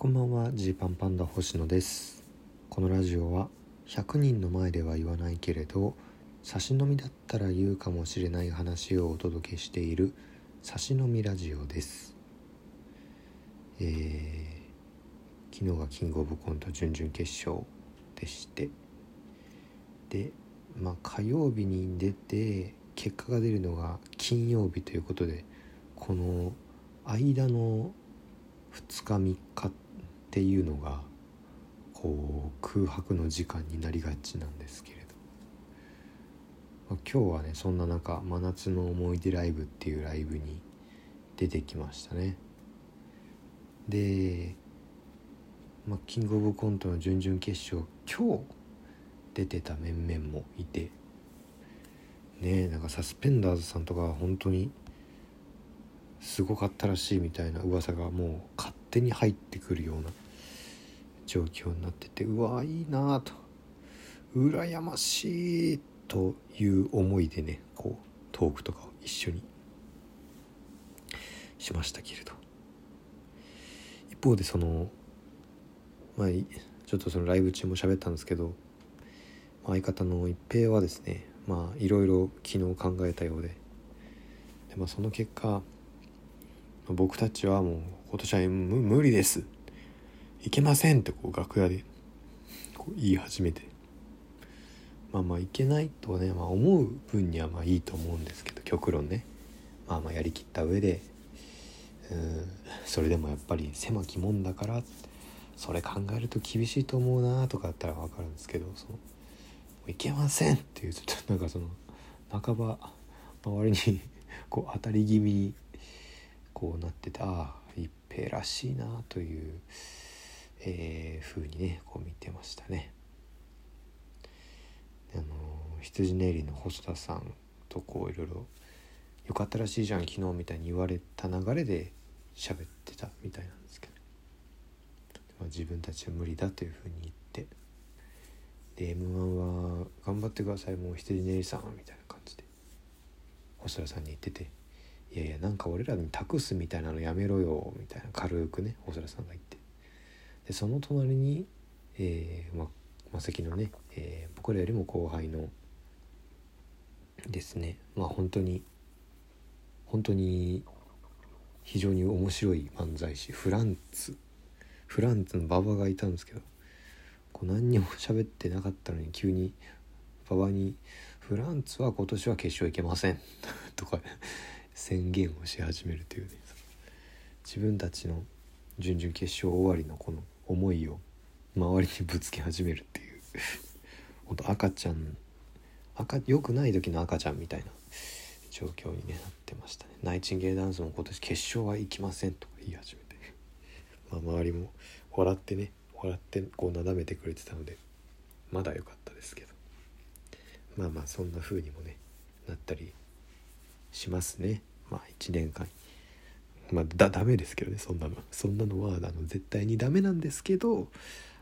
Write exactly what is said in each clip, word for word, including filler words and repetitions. こんばんは、ジーパンパンダ星野です。このラジオはひゃくにんの前では言わないけれど、差し飲みだったら言うかもしれない話をお届けしている差し飲みラジオです。えー、昨日がキングオブコント準々決勝でして、で、まあ、火曜日に出て結果が出るのが金曜日ということで、この間のふつかみっかっていうのがこう空白の時間になりがちなんですけれど、今日はね、そんな中真夏の思い出ライブっていうライブに出てきましたね。で、まあ、キングオブコントの準々決勝、今日出てた面々もいてねえ、なんかサスペンダーズさんとか本当にすごかったらしいみたいな噂がもう勝手に入ってくるような状況になってて、うわいいなと、羨ましいという思いでね、こうトークとかを一緒にしましたけれど、一方でその、まあ、ちょっとそのライブ中も喋ったんですけど、相方の一平はですね、まあいろいろ昨日考えたようで、で、まあ、その結果僕たちはもう今年は無理です、いけませんってこう楽屋でこう言い始めて、まあまあいけないとはね、まあ、思う分にはまあいいと思うんですけど、極論ね、まあまあやりきった上で、うーんそれでもやっぱり狭きもんだからそれ考えると厳しいと思うなとかだったら分かるんですけど、そのいけませんっていう、ちょっとなんかその半ば周りにこう当たり気味にこうなってて、ああ一平らしいなという、えー、風にねこう見てましたね。あの羊ネイリの細田さんとこういろいろ良かったらしいじゃん昨日みたいに言われた流れで喋ってたみたいなんですけど、まあ、自分たちは無理だという風に言ってで、 エムワン は頑張ってください、もう羊ネイリさんみたいな感じで細田さんに言ってて、いやいやなんか俺らに託すみたいなのやめろよみたいな軽くね細田さんが言って、でその隣に、えー、まマセキのね、えー、僕らよりも後輩のですね、まあ本当に本当に非常に面白い漫才師フランツフランツの馬場がいたんですけど、こう何にも喋ってなかったのに急に馬場にフランツは今年は決勝いけませんとか宣言をし始めるというね、自分たちの準々決勝終わりのこの思いを周りにぶつけ始めるっていう本当赤ちゃん赤良くない時の赤ちゃんみたいな状況に、ね、なってましたね。ナイチンゲールダンスも今年決勝はいきませんとか言い始めて、まあ周りも笑ってね笑ってこうなだめてくれてたのでまだ良かったですけど、まあまあそんな風にもねなったりしますね。まあいちねんかん、まあだダメですけどね、そんなのそんなのはあの絶対にダメなんですけど、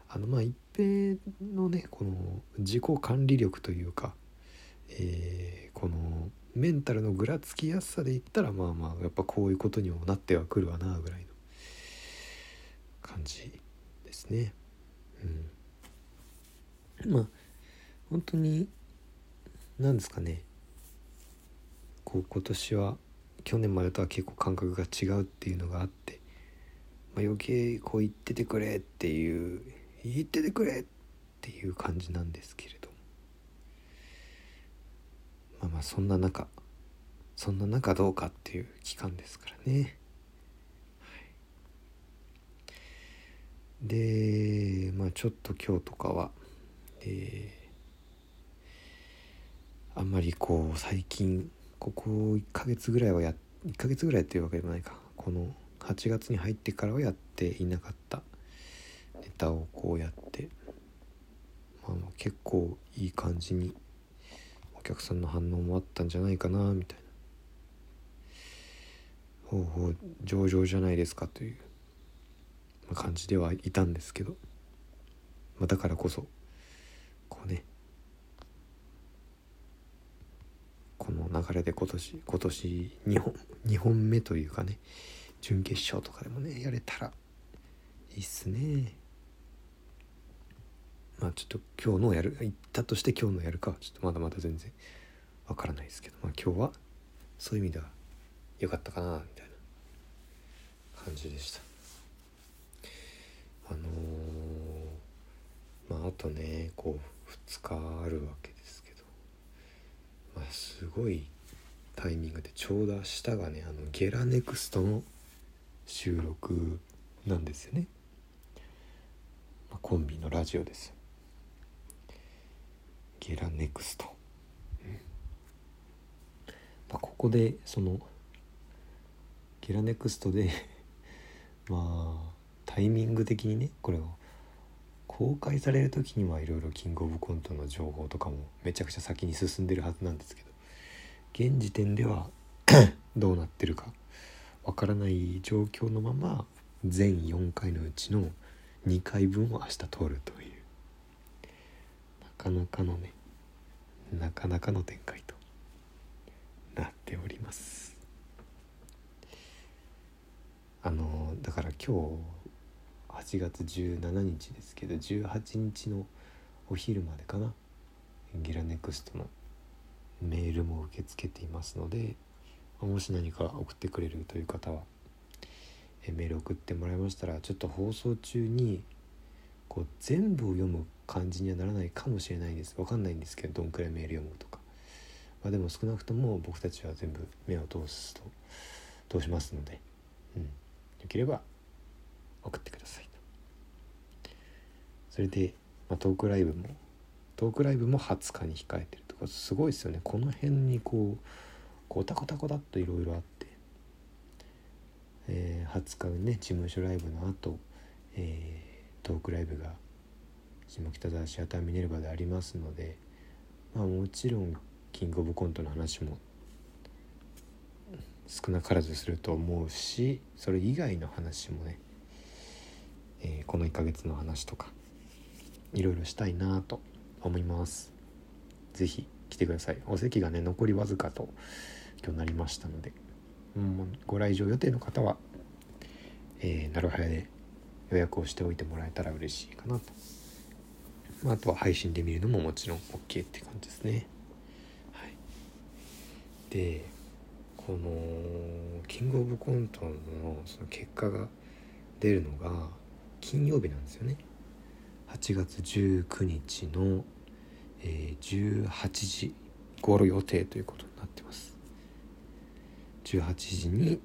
あのまあ一平のねこの自己管理力というか、えー、このメンタルのぐらつきやすさで言ったら、まあまあやっぱこういうことにもなってはくるわなぐらいの感じですね。うん、まあ本当に何ですかね、こう今年は去年までとは結構感覚が違うっていうのがあって、まあ、余計こう言っててくれっていう言っててくれっていう感じなんですけれども、まあまあそんな中そんな中どうかっていう期間ですからね。はい、でまあちょっと今日とかは、えー、あんまりこう最近ここいっかげつぐらいはやいっかげつぐらいというわけでもないか、このはちがつに入ってからはやっていなかったネタをこうやって、まあ、結構いい感じにお客さんの反応もあったんじゃないかなみたいな、ほうほう上々じゃないですかという感じではいたんですけど、まあ、だからこそこうねこの流れで今年今年2本、2本目というかね準決勝とかでもねやれたらいいっすね。まあちょっと今日のやる行ったとして今日のやるかちょっとまだまだ全然わからないですけど、まあ今日はそういう意味では良かったかなみたいな感じでした。あのー、まああとねこうふつかあるわけですけど、まあすごいタイミングでちょうど明日がねあのゲラネクストの収録なんですよね。まあ、コンビのラジオです。ゲラネクスト。まあ、ここでそのゲラネクストでまあタイミング的にねこれを公開される時にはいろいろキングオブコントの情報とかもめちゃくちゃ先に進んでるはずなんですけど、現時点ではどうなってるかわからない状況のまま全よんかいのうちのにかいぶんを明日撮るという、なかなかのねなかなかの展開となっております。あのだから今日はちがつじゅうしちにちですけどじゅうはちにちのお昼までかな、ゲラネクストのメールも受け付けていますので、もし何か送ってくれるという方はえメール送ってもらいましたら、ちょっと放送中にこう全部を読む感じにはならないかもしれないです。わかんないんですけどどんくらいメール読むとか、まあ、でも少なくとも僕たちは全部目を通すと通しますので、うん、よければ送ってください。それで、まあ、トークライブもトークライブもはつかに控えてるとかすごいですよね。この辺にこうこうタコタコだっといろいろあって、えー、はつかね事務所ライブの後、えー、トークライブが下北沢シアターミネルバでありますので、まあもちろんキングオブコントの話も少なからずすると思うし、それ以外の話もね、えー、このいっかげつの話とかいろいろしたいなと思います。ぜひ来てください。お席がね残りわずかと今日なりましたので、うん、ご来場予定の方は、えー、なるはやで予約をしておいてもらえたら嬉しいかなと、まあ、あとは配信で見るのももちろん OK って感じですね。でこのキングオブコント の, その結果が出るのが金曜日なんですよね。はちがつじゅうくにちの、えー、じゅうはちじ頃予定ということになってます。じゅうはちじに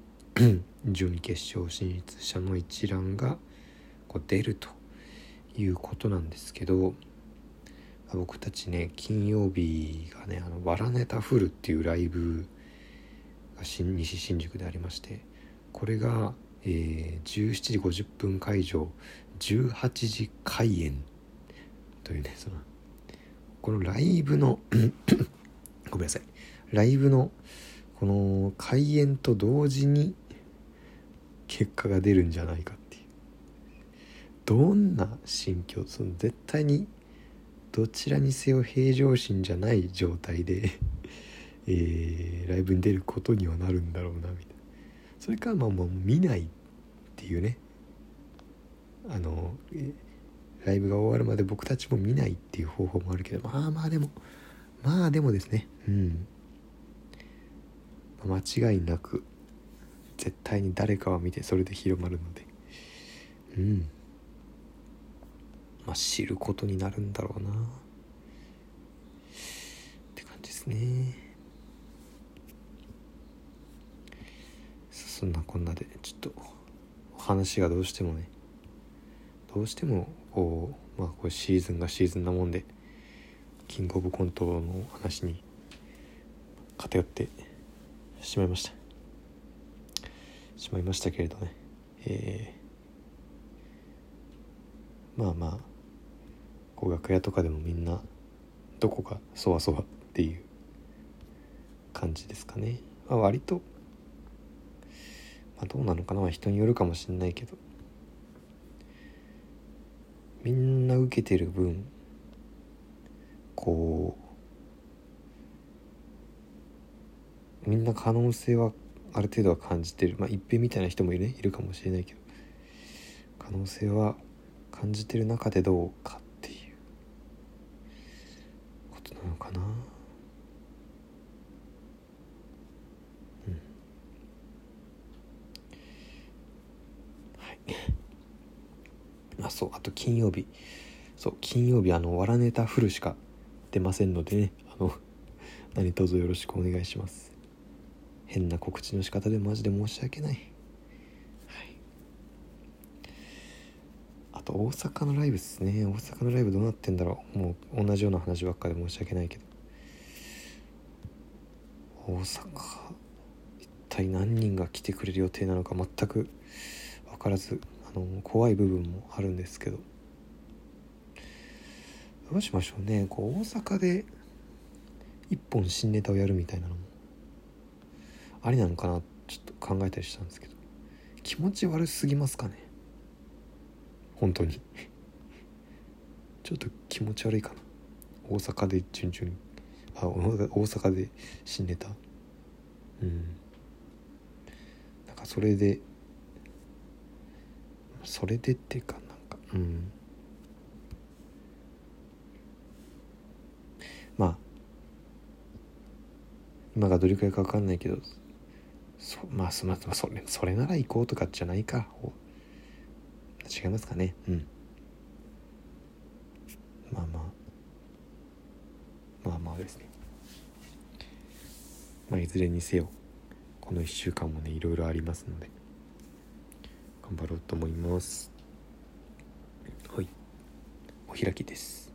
準決勝進出者の一覧がこう出るということなんですけど、僕たちね金曜日がねあのわらネタフルっていうライブが新西新宿でありまして、これが、えー、じゅうしちじごじゅっぷん会場じゅうはちじ開演というね、そのこのライブのごめんなさいライブのこの開演と同時に結果が出るんじゃないかっていう、どんな心境、その絶対にどちらにせよ平常心じゃない状態で、えー、ライブに出ることにはなるんだろうなみたいな。それかまあもう見ないっていうね、あのライブが終わるまで僕たちも見ないっていう方法もあるけど、まあまあでもまあでもですね、うん、間違いなく絶対に誰かは見てそれで広まるので、うん。まあ、知ることになるんだろうなって感じですね。そんなこんなでちょっとお話がどうしてもねどうしてもこう、まあ、こうシーズンがシーズンなもんでキングオブコントの話に偏ってしまいましたしまいましたけれどね、えー、まあまあ楽屋とかでもみんなどこかそわそわっていう感じですかね。まあ、割と、まあ、どうなのかな、人によるかもしれないけど、みんな受けてる分こうみんな可能性はある程度は感じてる、まあ一平みたいな人もいるねいるかもしれないけど、可可能性は感じてる中でどうかっていうことなのかな。うん。はい。あ、そう、あと金曜日。そう、金曜日、あの、わらネタフルしか出ませんのでね、あの、何卒よろしくお願いします。変な告知の仕方でマジで申し訳ない。あと大阪のライブですね。大阪のライブどうなってんだろう。もう同じような話ばっかで申し訳ないけど、大阪一体何人が来てくれる予定なのか全く分からず、あの怖い部分もあるんですけど、どうしましょうね。こう大阪で一本新ネタをやるみたいなのもありなのかな、ちょっと考えたりしたんですけど、気持ち悪すぎますかね、本当に。ちょっと気持ち悪いかな、大阪で順々に、あ、大阪で新ネタ、うん、なんかそれでそれでっていうか、なんか、うん、まあ今がどれくらいか分かんないけど、そまあその、それ、それなら行こうとかじゃないか、違いますかね。うん。まあまあまあまあですね。まあいずれにせよこのいっしゅうかんもね、いろいろありますので頑張ろうと思います。はい、お開きです。